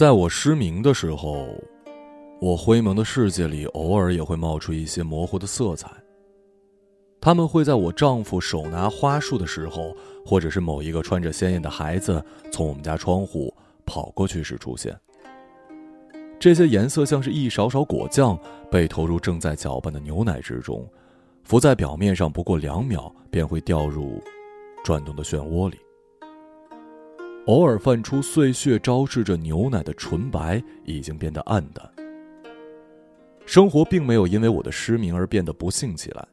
在我失明的时候，我灰蒙的世界里偶尔也会冒出一些模糊的色彩。他们会在我丈夫手拿花束的时候，或者是某一个穿着鲜艳的孩子从我们家窗户跑过去时出现。这些颜色像是一勺勺果酱被投入正在搅拌的牛奶之中，浮在表面上不过2秒便会掉入转动的漩涡里。偶尔泛出碎屑昭示着牛奶的纯白已经变得暗淡。生活并没有因为我的失明而变得不幸起来。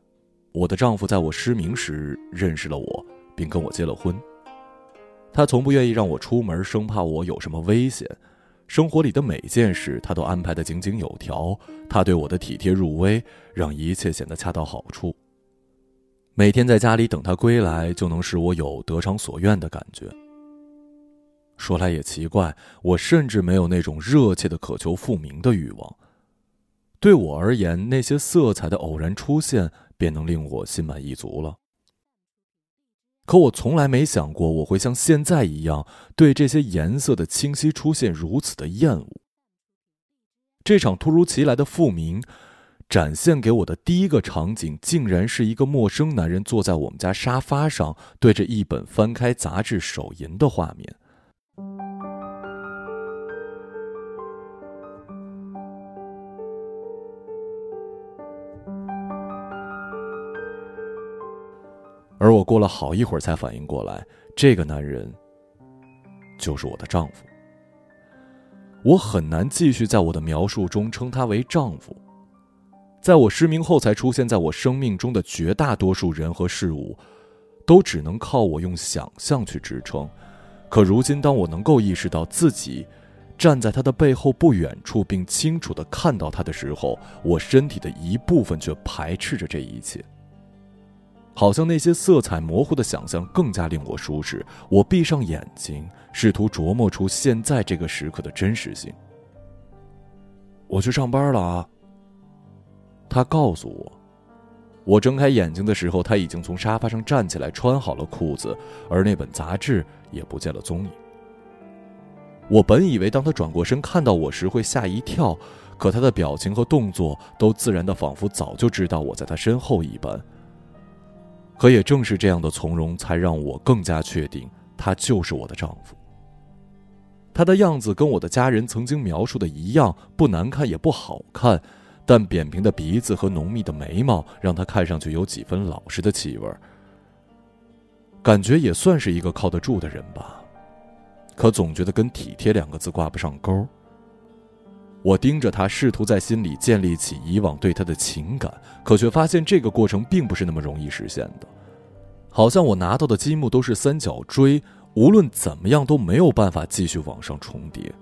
我的丈夫在我失明时认识了我，并跟我结了婚。他从不愿意让我出门，生怕我有什么危险。生活里的每件事他都安排得井井有条，他对我的体贴入微让一切显得恰到好处。每天在家里等他归来，就能使我有得偿所愿的感觉。说来也奇怪，我甚至没有那种热切的渴求复明的欲望。对我而言，那些色彩的偶然出现便能令我心满意足了。可我从来没想过我会像现在一样对这些颜色的清晰出现如此的厌恶。这场突如其来的复明展现给我的第一个场景，竟然是一个陌生男人坐在我们家沙发上，对着一本翻开杂志手淫的画面。而我过了好一会儿才反应过来，这个男人就是我的丈夫。我很难继续在我的描述中称他为丈夫。在我失明后才出现在我生命中的绝大多数人和事物，都只能靠我用想象去支撑。可如今，当我能够意识到自己站在他的背后不远处，并清楚地看到他的时候，我身体的一部分却排斥着这一切。好像那些色彩模糊的想象更加令我舒适，我闭上眼睛，试图琢磨出现在这个时刻的真实性。我去上班了啊，他告诉我。我睁开眼睛的时候，他已经从沙发上站起来，穿好了裤子，而那本杂志也不见了踪影。我本以为当他转过身看到我时会吓一跳，可他的表情和动作都自然的，仿佛早就知道我在他身后一般。可也正是这样的从容，才让我更加确定他就是我的丈夫。他的样子跟我的家人曾经描述的一样，不难看也不好看，但扁平的鼻子和浓密的眉毛让他看上去有几分老实的气味，感觉也算是一个靠得住的人吧。可总觉得跟体贴2个字挂不上钩。我盯着他，试图在心里建立起以往对他的情感，可却发现这个过程并不是那么容易实现的。好像我拿到的积木都是3角锥，无论怎么样都没有办法继续往上重叠。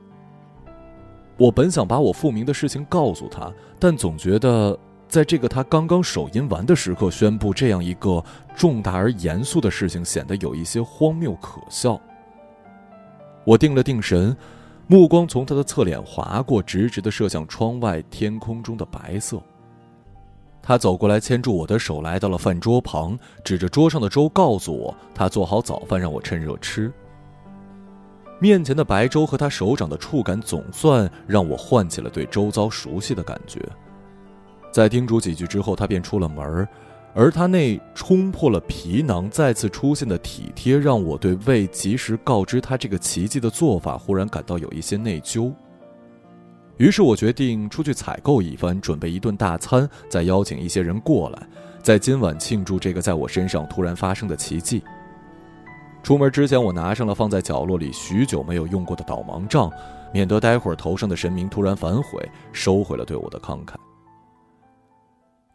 我本想把我复明的事情告诉他，但总觉得在这个他刚刚手淫完的时刻宣布这样一个重大而严肃的事情，显得有一些荒谬可笑。我定了定神，目光从他的侧脸划过，直直地射向窗外天空中的白色。他走过来，牵住我的手，来到了饭桌旁，指着桌上的粥告诉我，他做好早饭让我趁热吃。面前的白粥和他手掌的触感，总算让我唤起了对周遭熟悉的感觉。在叮嘱几句之后，他便出了门，而他那冲破了皮囊再次出现的体贴，让我对未及时告知他这个奇迹的做法忽然感到有一些内疚。于是我决定出去采购一番，准备一顿大餐，再邀请一些人过来，在今晚庆祝这个在我身上突然发生的奇迹。出门之前，我拿上了放在角落里许久没有用过的导盲杖，免得待会儿头上的神明突然反悔，收回了对我的慷慨。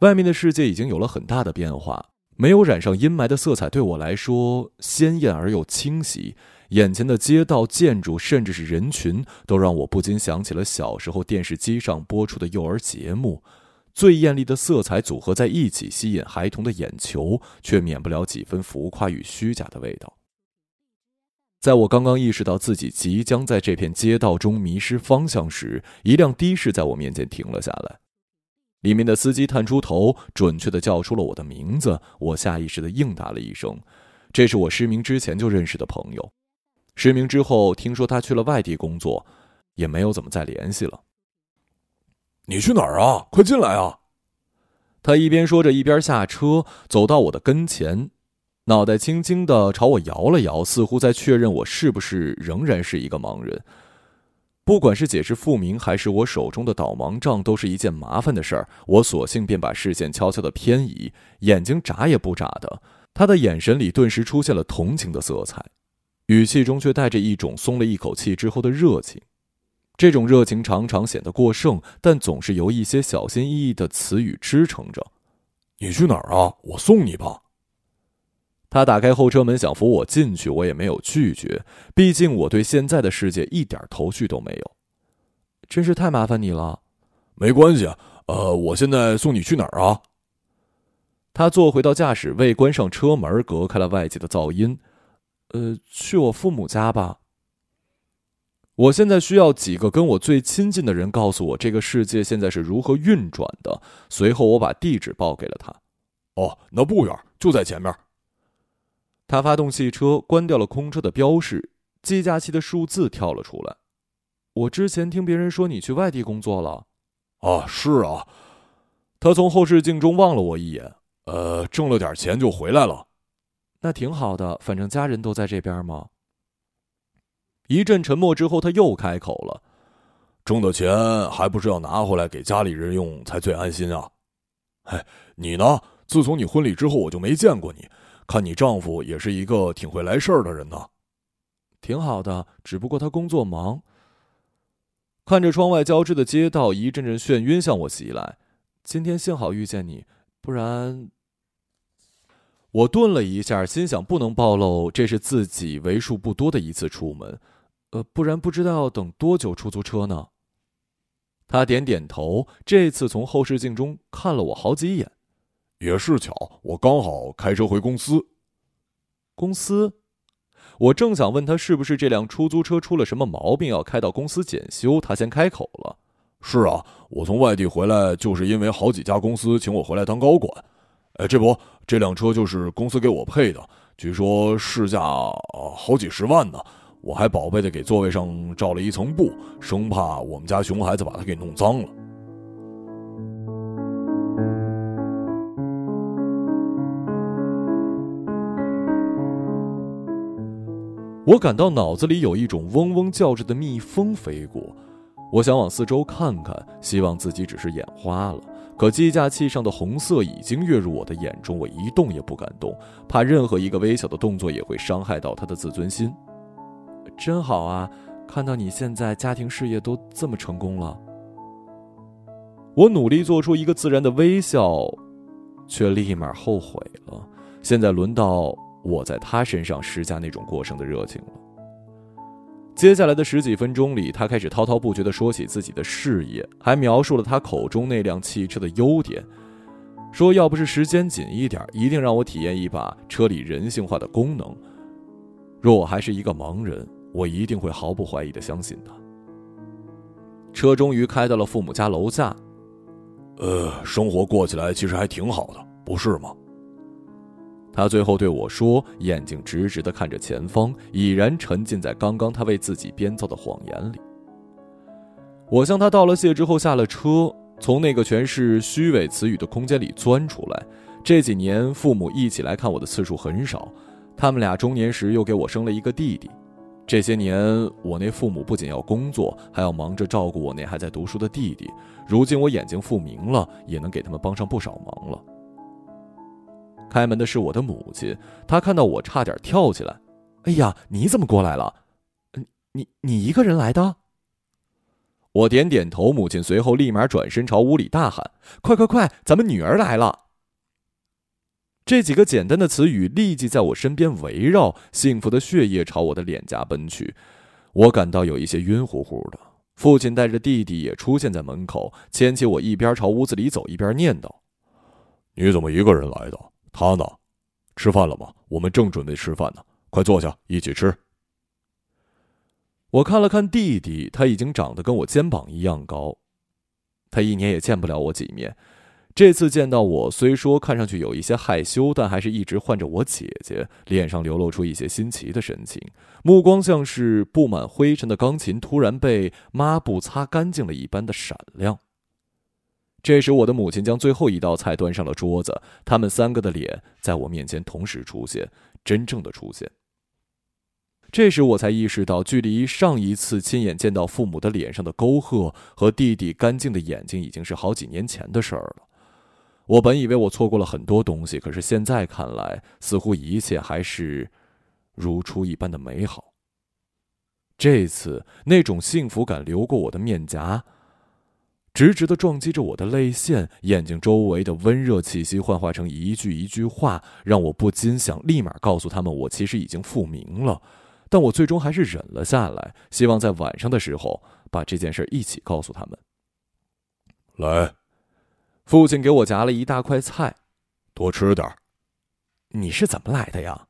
外面的世界已经有了很大的变化，没有染上阴霾的色彩对我来说鲜艳而又清晰，眼前的街道、建筑，甚至是人群，都让我不禁想起了小时候电视机上播出的幼儿节目。最艳丽的色彩组合在一起，吸引孩童的眼球，却免不了几分浮夸与虚假的味道。在我刚刚意识到自己即将在这片街道中迷失方向时，一辆的士在我面前停了下来。里面的司机探出头，准确地叫出了我的名字。我下意识地应答了一声。这是我失明之前就认识的朋友，失明之后听说他去了外地工作，也没有怎么再联系了。你去哪儿啊？快进来啊！他一边说着一边下车，走到我的跟前，脑袋轻轻地朝我摇了摇，似乎在确认我是不是仍然是一个盲人。不管是解释复明还是我手中的导盲杖，都是一件麻烦的事儿。我索性便把视线悄悄地偏移，眼睛眨也不眨的。他的眼神里顿时出现了同情的色彩，语气中却带着一种松了一口气之后的热情。这种热情常常显得过剩，但总是由一些小心翼翼的词语支撑着。你去哪儿啊？我送你吧。他打开后车门想扶我进去，我也没有拒绝，毕竟我对现在的世界一点头绪都没有。真是太麻烦你了。没关系，我现在送你去哪儿啊？他坐回到驾驶位，关上车门，隔开了外界的噪音。去我父母家吧。我现在需要几个跟我最亲近的人告诉我这个世界现在是如何运转的。随后我把地址报给了他。哦，那不远，就在前面。他发动汽车，关掉了空车的标识，计价器的数字跳了出来。我之前听别人说你去外地工作了。啊，是啊。他从后视镜中望了我一眼。挣了点钱就回来了。那挺好的，反正家人都在这边嘛。一阵沉默之后，他又开口了。挣的钱还不是要拿回来给家里人用才最安心啊。哎，你呢？自从你婚礼之后我就没见过你。看你丈夫也是一个挺会来事儿的人呢。挺好的，只不过他工作忙。看着窗外交织的街道，一阵阵眩晕向我袭来。今天幸好遇见你，不然……我顿了一下，心想不能暴露这是自己为数不多的一次出门，不然不知道要等多久出租车呢。他点点头，这次从后视镜中看了我好几眼。也是巧，我刚好开车回公司。公司？我正想问他是不是这辆出租车出了什么毛病要开到公司检修，他先开口了。是啊，我从外地回来就是因为好几家公司请我回来当高管。哎，这不，这辆车就是公司给我配的，据说市价好几十万呢。我还宝贝的给座位上罩了一层布，生怕我们家熊孩子把它给弄脏了。我感到脑子里有一种嗡嗡叫着的蜜蜂飞过，我想往四周看看，希望自己只是眼花了。可计价器上的红色已经跃入我的眼中，我一动也不敢动，怕任何一个微小的动作也会伤害到他的自尊心。真好啊，看到你现在家庭事业都这么成功了。我努力做出一个自然的微笑，却立马后悔了。现在轮到我在他身上施加那种过剩的热情了。接下来的十几分钟里，他开始滔滔不绝地说起自己的事业，还描述了他口中那辆汽车的优点，说要不是时间紧一点，一定让我体验一把车里人性化的功能。若我还是一个盲人，我一定会毫不怀疑地相信他。车终于开到了父母家楼下。生活过起来其实还挺好的，不是吗？他最后对我说，眼睛直直地看着前方，已然沉浸在刚刚他为自己编造的谎言里。我向他道了谢之后下了车，从那个全是虚伪词语的空间里钻出来。这几年父母一起来看我的次数很少，他们俩中年时又给我生了一个弟弟。这些年我那父母不仅要工作，还要忙着照顾我那还在读书的弟弟。如今我眼睛复明了，也能给他们帮上不少忙了。开门的是我的母亲，她看到我差点跳起来。哎呀，你怎么过来了？你一个人来的？我点点头，母亲随后立马转身朝屋里大喊，快快快，咱们女儿来了。这几个简单的词语立即在我身边围绕，幸福的血液朝我的脸颊奔去。我感到有一些晕乎乎的。父亲带着弟弟也出现在门口，牵起我一边朝屋子里走一边念叨，你怎么一个人来的？他呢？吃饭了吗？我们正准备吃饭呢，快坐下，一起吃。我看了看弟弟，他已经长得跟我肩膀一样高。他一年也见不了我几面，这次见到我，虽说看上去有一些害羞，但还是一直唤着我姐姐，脸上流露出一些新奇的神情，目光像是布满灰尘的钢琴突然被抹布擦干净了一般的闪亮。这时，我的母亲将最后一道菜端上了桌子，他们三个的脸在我面前同时出现，真正的出现。这时我才意识到，距离上一次亲眼见到父母的脸上的沟壑和弟弟干净的眼睛，已经是好几年前的事儿了。我本以为我错过了很多东西，可是现在看来，似乎一切还是如初一般的美好。这次，那种幸福感流过我的面颊，直直地撞击着我的泪腺，眼睛周围的温热气息幻化成一句一句话，让我不禁想立马告诉他们，我其实已经复明了。但我最终还是忍了下来，希望在晚上的时候把这件事一起告诉他们。来，父亲给我夹了一大块菜，多吃点。你是怎么来的呀？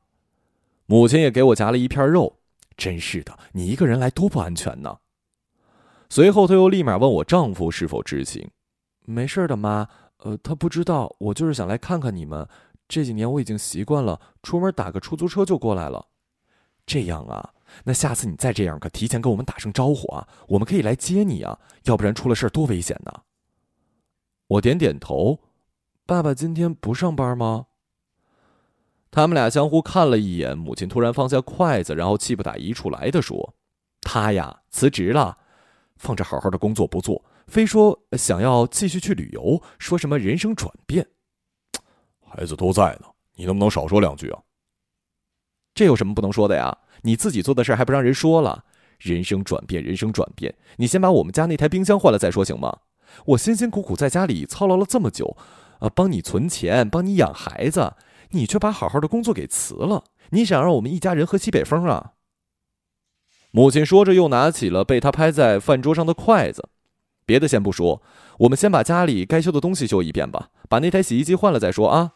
母亲也给我夹了一片肉，真是的，你一个人来多不安全呢。随后他又立马问我丈夫是否知情。没事的，妈，他不知道，我就是想来看看你们，这几年我已经习惯了，出门打个出租车就过来了。这样啊，那下次你再这样，可提前跟我们打声招呼啊，我们可以来接你啊，要不然出了事儿多危险呢。我点点头。爸爸今天不上班吗？他们俩相互看了一眼，母亲突然放下筷子，然后气不打一处来地说：“他呀，辞职了，放着好好的工作不做，非说想要继续去旅游，说什么人生转变。”孩子都在呢，你能不能少说两句啊？这有什么不能说的呀？你自己做的事还不让人说了？人生转变，人生转变！你先把我们家那台冰箱换了再说，行吗？我辛辛苦苦在家里操劳了这么久，帮你存钱，帮你养孩子，你却把好好的工作给辞了，你想让我们一家人喝西北风啊？母亲说着，又拿起了被他拍在饭桌上的筷子。别的先不说，我们先把家里该修的东西修一遍吧，把那台洗衣机换了再说啊。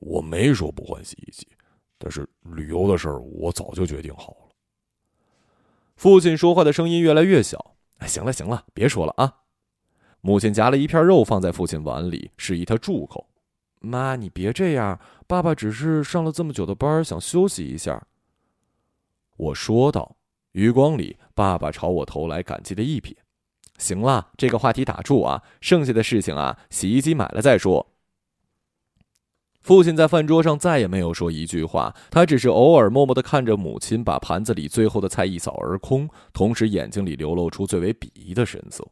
我没说不换洗衣机。但是旅游的事儿，我早就决定好了。父亲说话的声音越来越小。行了行了，别说了啊！母亲夹了一片肉放在父亲碗里，示意他住口。妈，你别这样，爸爸只是上了这么久的班，想休息一下。我说道，余光里，爸爸朝我投来感激的一瞥。行了，这个话题打住啊，剩下的事情啊，洗衣机买了再说。父亲在饭桌上再也没有说一句话，他只是偶尔默默地看着母亲把盘子里最后的菜一扫而空，同时眼睛里流露出最为鄙夷的神色，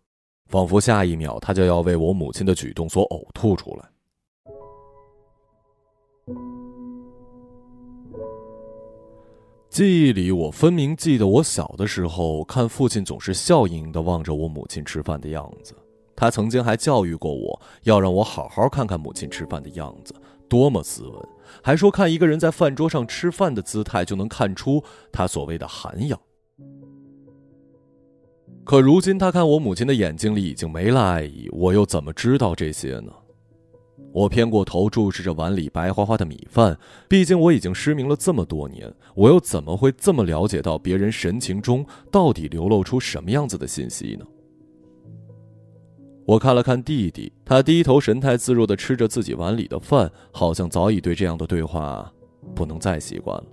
仿佛下一秒他就要为我母亲的举动所呕吐出来。记忆里，我分明记得我小的时候看父亲总是笑盈盈地望着我母亲吃饭的样子，他曾经还教育过我，要让我好好看看母亲吃饭的样子多么斯文，还说看一个人在饭桌上吃饭的姿态就能看出他所谓的涵养。可如今他看我母亲的眼睛里已经没了爱意，我又怎么知道这些呢？我偏过头注视着碗里白花花的米饭，毕竟我已经失明了这么多年，我又怎么会这么了解到别人神情中到底流露出什么样子的信息呢？我看了看弟弟，他低头神态自若地吃着自己碗里的饭，好像早已对这样的对话不能再习惯了。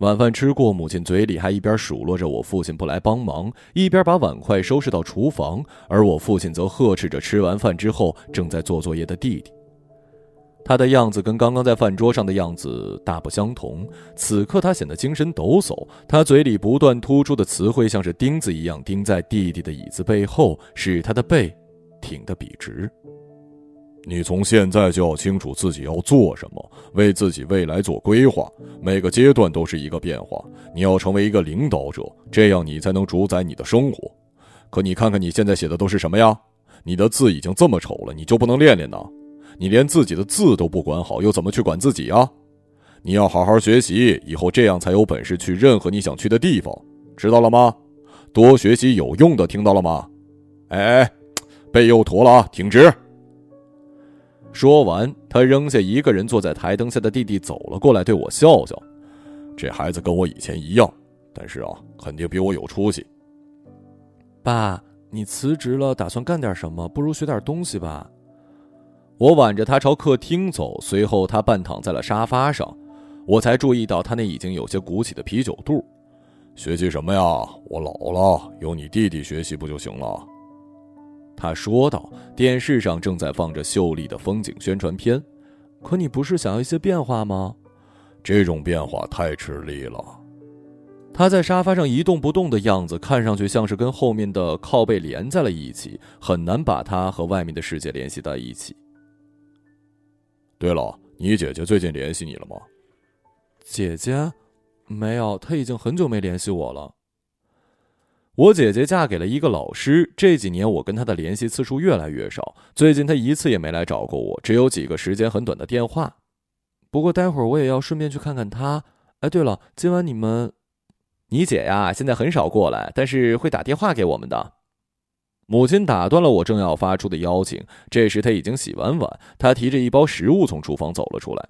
晚饭吃过，母亲嘴里还一边数落着我父亲不来帮忙，一边把碗筷收拾到厨房，而我父亲则呵斥着吃完饭之后正在做作业的弟弟。他的样子跟刚刚在饭桌上的样子大不相同，此刻他显得精神抖擞，他嘴里不断突出的词汇像是钉子一样钉在弟弟的椅子背后，使他的背挺得笔直。你从现在就要清楚自己要做什么，为自己未来做规划，每个阶段都是一个变化，你要成为一个领导者，这样你才能主宰你的生活。可你看看你现在写的都是什么呀？你的字已经这么丑了，你就不能练练呢？你连自己的字都不管好，又怎么去管自己啊？你要好好学习，以后这样才有本事去任何你想去的地方，知道了吗？多学习有用的，听到了吗？哎，背又驼了啊，挺直。说完，他扔下一个人坐在台灯下的弟弟走了过来，对我笑笑。这孩子跟我以前一样，但是啊，肯定比我有出息。爸，你辞职了打算干点什么？不如学点东西吧。我挽着他朝客厅走，随后他半躺在了沙发上，我才注意到他那已经有些鼓起的啤酒肚。学习什么呀？我老了，由你弟弟学习不就行了？他说道。电视上正在放着秀丽的风景宣传片。可你不是想要一些变化吗？这种变化太吃力了。他在沙发上一动不动的样子，看上去像是跟后面的靠背连在了一起，很难把他和外面的世界联系在一起。对了，你姐姐最近联系你了吗？姐姐？没有，她已经很久没联系我了。我姐姐嫁给了一个老师，这几年我跟她的联系次数越来越少，最近她一次也没来找过我，只有几个时间很短的电话。不过待会儿我也要顺便去看看她。哎，对了，今晚你姐呀，现在很少过来，但是会打电话给我们的。母亲打断了我正要发出的邀请，这时她已经洗完碗，她提着一包食物从厨房走了出来。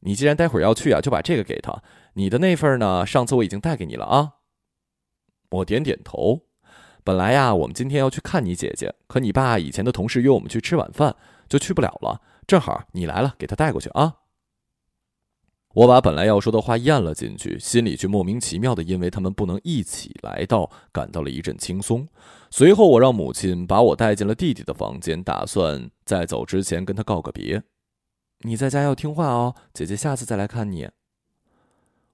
你既然待会儿要去啊，就把这个给她，你的那份呢，上次我已经带给你了啊。我点点头。本来呀，我们今天要去看你姐姐，可你爸以前的同事约我们去吃晚饭，就去不了了。正好你来了，给他带过去啊。我把本来要说的话咽了进去，心里却莫名其妙的因为他们不能一起来到，感到了一阵轻松。随后我让母亲把我带进了弟弟的房间，打算在走之前跟他告个别。你在家要听话哦，姐姐下次再来看你。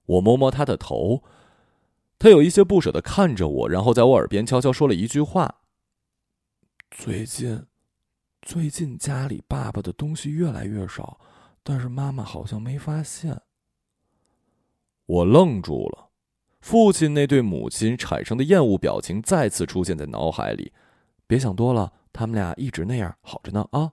我摸摸他的头，他有一些不舍地看着我，然后在我耳边悄悄说了一句话。最近家里爸爸的东西越来越少，但是妈妈好像没发现。我愣住了，父亲那对母亲产生的厌恶表情再次出现在脑海里。别想多了，他们俩一直那样好着呢啊。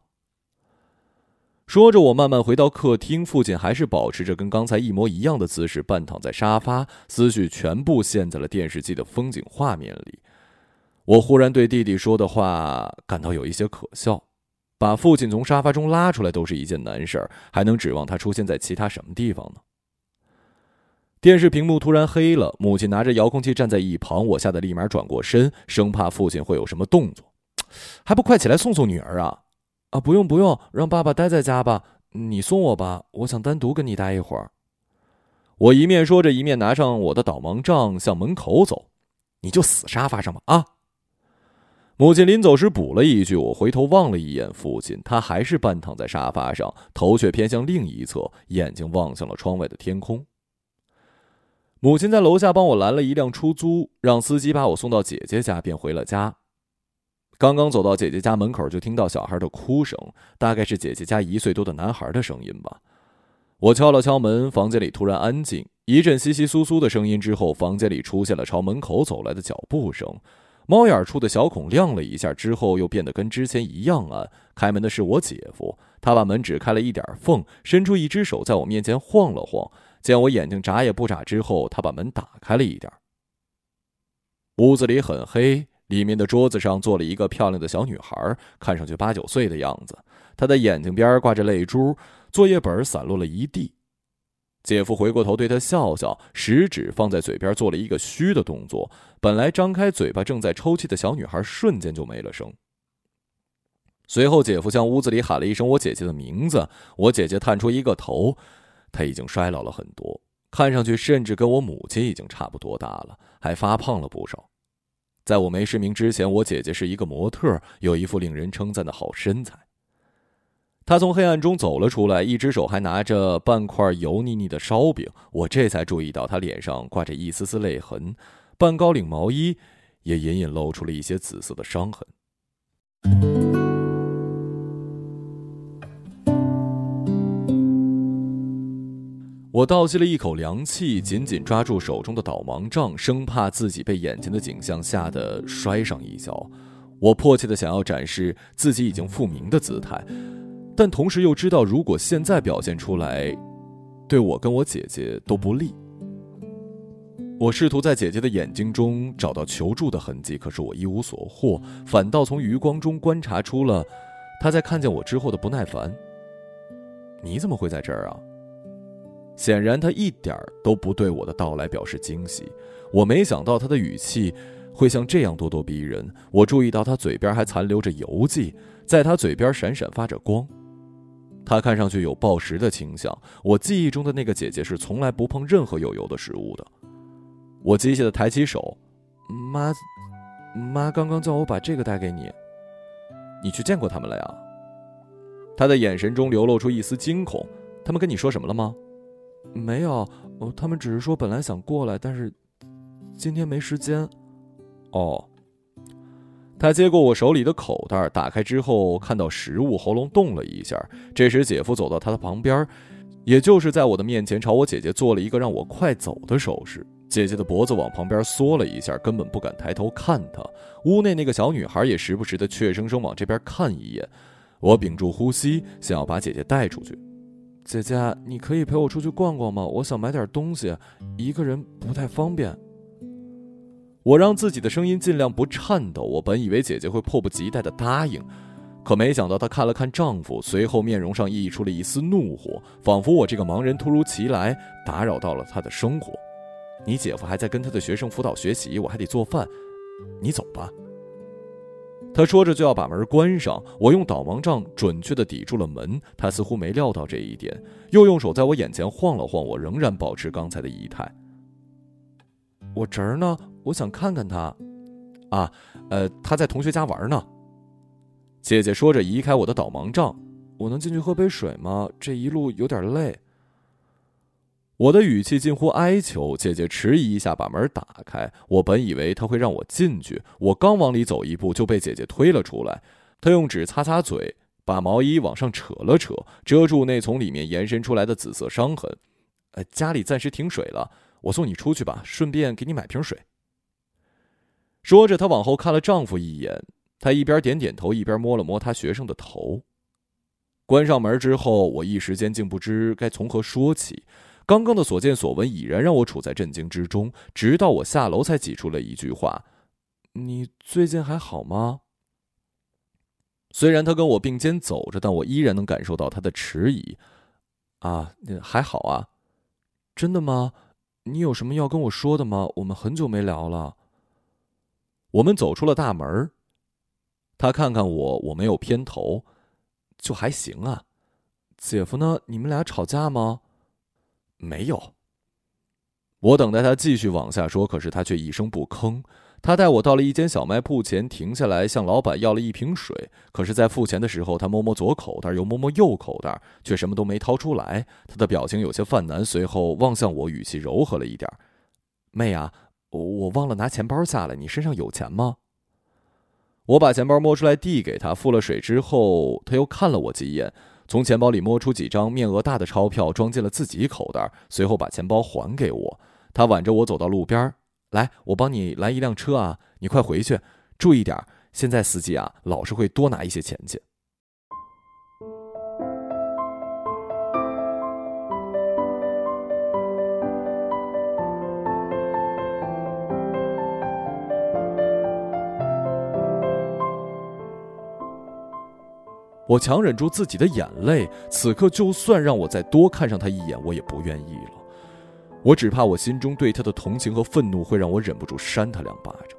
说着，我慢慢回到客厅，父亲还是保持着跟刚才一模一样的姿势，半躺在沙发，思绪全部陷在了电视机的风景画面里。我忽然对弟弟说的话感到有一些可笑，把父亲从沙发中拉出来都是一件难事，还能指望他出现在其他什么地方呢？电视屏幕突然黑了，母亲拿着遥控器站在一旁，我吓得立马转过身，生怕父亲会有什么动作。还不快起来送送女儿啊！啊，不用，让爸爸待在家吧，你送我吧，我想单独跟你待一会儿。我一面说着，一面拿上我的导盲杖向门口走。你就死沙发上吧啊！母亲临走时补了一句，我回头望了一眼父亲，他还是半躺在沙发上，头却偏向另一侧，眼睛望向了窗外的天空。母亲在楼下帮我拦了一辆出租，让司机把我送到姐姐家，便回了家。刚刚走到姐姐家门口，就听到小孩的哭声，大概是姐姐家1岁多的男孩的声音吧。我敲了敲门，房间里突然安静，一阵稀稀疏疏的声音之后，房间里出现了朝门口走来的脚步声。猫眼处的小孔亮了一下，之后又变得跟之前一样暗。开门的是我姐夫，他把门只开了一点缝，伸出一只手在我面前晃了晃。见我眼睛眨也不眨之后，他把门打开了一点。屋子里很黑，里面的桌子上坐了一个漂亮的小女孩，看上去8、9岁的样子，她的眼睛边挂着泪珠，作业本散落了一地。姐夫回过头对她笑笑，食指放在嘴边做了一个嘘的动作，本来张开嘴巴正在抽泣的小女孩瞬间就没了声。随后姐夫向屋子里喊了一声我姐姐的名字，我姐姐探出一个头，她已经衰老了很多，看上去甚至跟我母亲已经差不多大了，还发胖了不少。在我没失明之前，我姐姐是一个模特，有一副令人称赞的好身材。她从黑暗中走了出来，一只手还拿着半块油腻腻的烧饼，我这才注意到她脸上挂着一丝丝泪痕，半高领毛衣也隐隐露出了一些紫色的伤痕。我倒吸了一口凉气，紧紧抓住手中的导盲杖，生怕自己被眼前的景象吓得摔上一跤。我迫切地想要展示自己已经复明的姿态，但同时又知道如果现在表现出来，对我跟我姐姐都不利。我试图在姐姐的眼睛中找到求助的痕迹，可是我一无所获，反倒从余光中观察出了她在看见我之后的不耐烦。你怎么会在这儿啊？显然他一点都不对我的到来表示惊喜，我没想到他的语气会像这样咄咄逼人。我注意到他嘴边还残留着油迹，在他嘴边闪闪发着光。他看上去有暴食的倾向。我记忆中的那个姐姐是从来不碰任何有油的食物的。我机械地抬起手，妈刚刚叫我把这个带给你。你去见过他们了呀？他的眼神中流露出一丝惊恐。他们跟你说什么了吗？没有，他们只是说本来想过来，但是今天没时间。哦。他接过我手里的口袋，打开之后看到食物，喉咙动了一下。这时姐夫走到他的旁边，也就是在我的面前，朝我姐姐做了一个让我快走的手势。姐姐的脖子往旁边缩了一下，根本不敢抬头看他。屋内那个小女孩也时不时的怯生生往这边看一眼。我屏住呼吸，想要把姐姐带出去。姐姐，你可以陪我出去逛逛吗？我想买点东西，一个人不太方便。我让自己的声音尽量不颤抖。我本以为姐姐会迫不及待地答应，可没想到她看了看丈夫，随后面容上溢出了一丝怒火，仿佛我这个盲人突如其来打扰到了她的生活。你姐夫还在跟他的学生辅导学习，我还得做饭，你走吧。他说着就要把门关上，我用导盲杖准确地抵住了门。他似乎没料到这一点，又用手在我眼前晃了晃。我仍然保持刚才的仪态。我侄儿呢？我想看看他。他在同学家玩呢。姐姐说着移开我的导盲杖。我能进去喝杯水吗？这一路有点累。我的语气近乎哀求。姐姐迟疑一下把门打开，我本以为她会让我进去，我刚往里走一步就被姐姐推了出来。她用纸擦擦嘴，把毛衣往上扯了扯，遮住那从里面延伸出来的紫色伤痕。家里暂时停水了，我送你出去吧，顺便给你买瓶水。说着她往后看了丈夫一眼，她一边点点头一边摸了摸她学生的头。关上门之后，我一时间竟不知该从何说起。刚刚的所见所闻已然让我处在震惊之中，直到我下楼才挤出了一句话：你最近还好吗？虽然他跟我并肩走着，但我依然能感受到他的迟疑。还好啊。真的吗？你有什么要跟我说的吗？我们很久没聊了。我们走出了大门。他看看我，我没有偏头，就还行啊。姐夫呢？你们俩吵架吗？没有。我等待他继续往下说，可是他却一声不吭。他带我到了一间小卖铺前停下来，向老板要了一瓶水。可是在付钱的时候，他摸摸左口袋又摸摸右口袋，却什么都没掏出来。他的表情有些犯难，随后望向我，语气柔和了一点。妹啊，我忘了拿钱包下来，你身上有钱吗？我把钱包摸出来递给他。付了水之后，他又看了我几眼，从钱包里摸出几张面额大的钞票，装进了自己口袋，随后把钱包还给我。他挽着我走到路边，来，我帮你拦一辆车啊，你快回去，注意点，现在司机啊，老是会多拿一些钱去。我强忍住自己的眼泪，此刻就算让我再多看上他一眼，我也不愿意了。我只怕我心中对他的同情和愤怒会让我忍不住扇他两巴掌。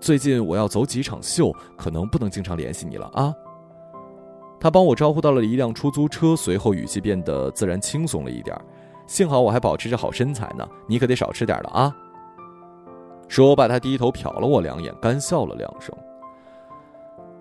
最近我要走几场秀，可能不能经常联系你了啊。他帮我招呼到了一辆出租车，随后语气变得自然轻松了一点。幸好我还保持着好身材呢，你可得少吃点了啊。说我把他低头瞟了我两眼，干笑了两声。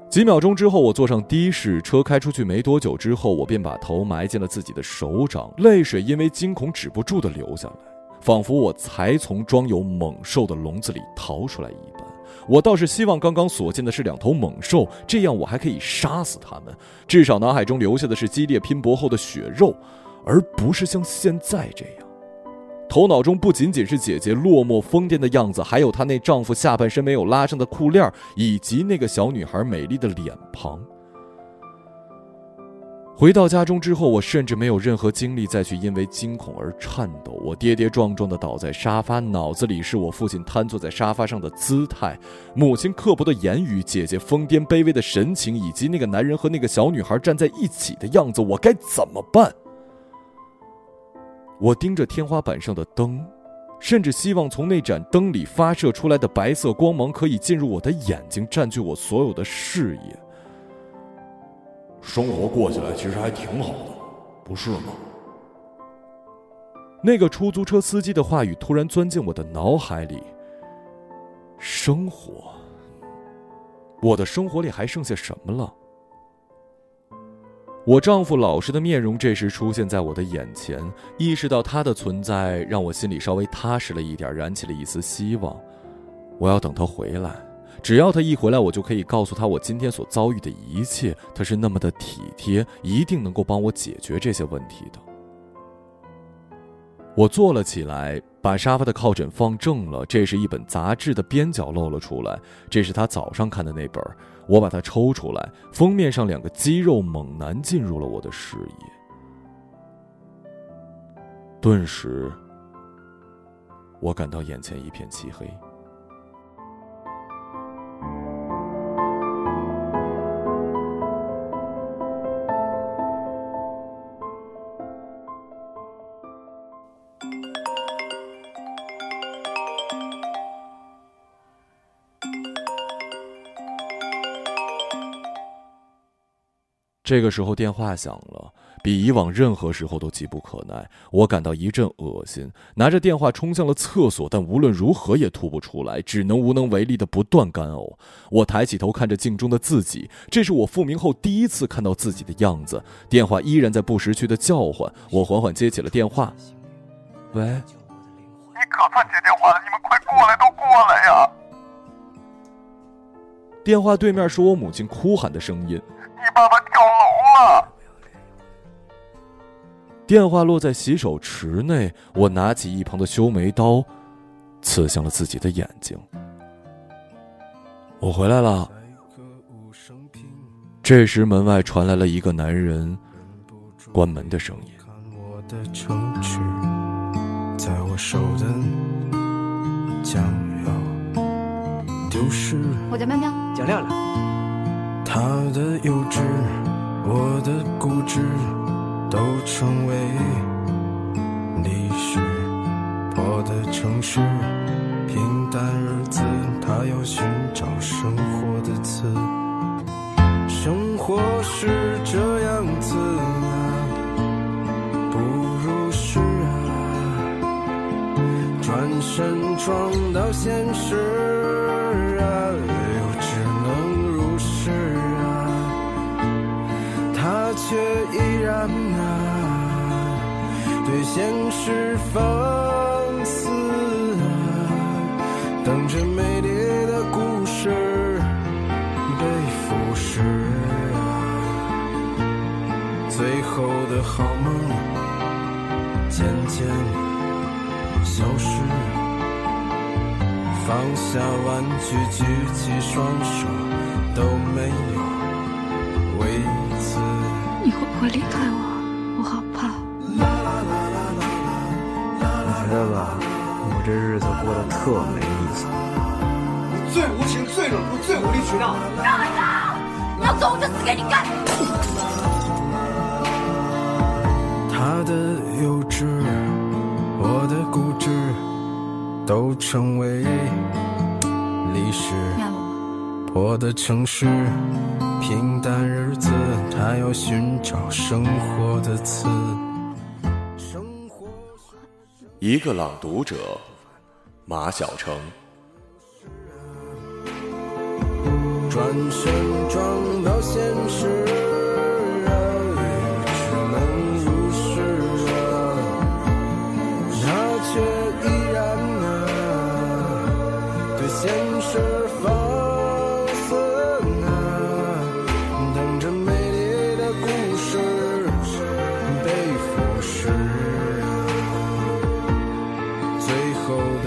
几秒钟之后，我坐上的士，车开出去没多久之后，我便把头埋进了自己的手掌，泪水因为惊恐止不住地流下来，仿佛我才从装有猛兽的笼子里逃出来一般。我倒是希望刚刚所见的是两头猛兽，这样我还可以杀死它们，至少脑海中留下的是激烈拼搏后的血肉，而不是像现在这样。头脑中不仅仅是姐姐落寞疯癫的样子，还有她那丈夫下半身没有拉上的裤链，以及那个小女孩美丽的脸庞。回到家中之后，我甚至没有任何精力再去因为惊恐而颤抖。我跌跌撞撞地倒在沙发，脑子里是我父亲瘫坐在沙发上的姿态，母亲刻薄的言语，姐姐疯癫卑微的神情，以及那个男人和那个小女孩站在一起的样子。我该怎么办？我盯着天花板上的灯，甚至希望从那盏灯里发射出来的白色光芒可以进入我的眼睛，占据我所有的视野。生活过起来其实还挺好的，不是吗？那个出租车司机的话语突然钻进我的脑海里。生活，我的生活里还剩下什么了？我丈夫老实的面容这时出现在我的眼前，意识到他的存在让我心里稍微踏实了一点，燃起了一丝希望。我要等他回来，只要他一回来，我就可以告诉他我今天所遭遇的一切。他是那么的体贴，一定能够帮我解决这些问题的。我坐了起来，把沙发的靠枕放正了，这时一本杂志的边角露了出来，这是他早上看的那本，我把它抽出来，封面上两个肌肉猛男进入了我的视野。顿时，我感到眼前一片漆黑。这个时候电话响了，比以往任何时候都急不可耐，我感到一阵恶心，拿着电话冲向了厕所，但无论如何也吐不出来，只能无能为力的不断干呕。我抬起头看着镜中的自己，这是我复明后第一次看到自己的样子。电话依然在不时去的叫唤，我缓缓接起了电话。喂，你可算接电话了，你们快过来，都过来呀！电话对面是我母亲哭喊的声音，你爸爸跳楼了。电话落在洗手池内，我拿起一旁的修眉刀，刺向了自己的眼睛。我回来了。这时门外传来了一个男人关门的声音。在我手的将要丢失，我叫喵喵，讲亮了。他的幼稚，我的固执，都成为历史。我的城市，平淡日子，他要寻找生活的刺。生活是这样子啊，不如是啊，转身撞到现实啊。却依然啊，对现实放肆啊，等着美丽的故事被腐蚀啊，最后的好梦渐渐消失，放下玩具，举起双手都没有为此。你会不会离开我？我好怕。我觉得吧，我这日子过得特没意思。你最无情、最冷酷、最无理取闹。让我走！要走我就死给你看！他的幼稚，我的固执，都成为历史。我的城市。平淡日子，他要寻找生活的刺。一个朗读者，马晓成。转身撞到现实啊，只能如是啊，他却依然啊，对现实放。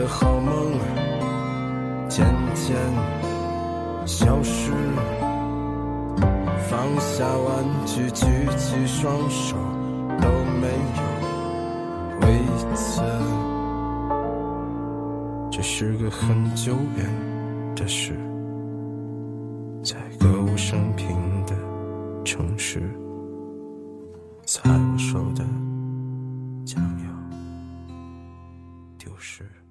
好梦渐渐消失，放下玩具，举起双手都没有为此。这是个很久远的事，在歌舞升平的城市，在我手的将要丢失。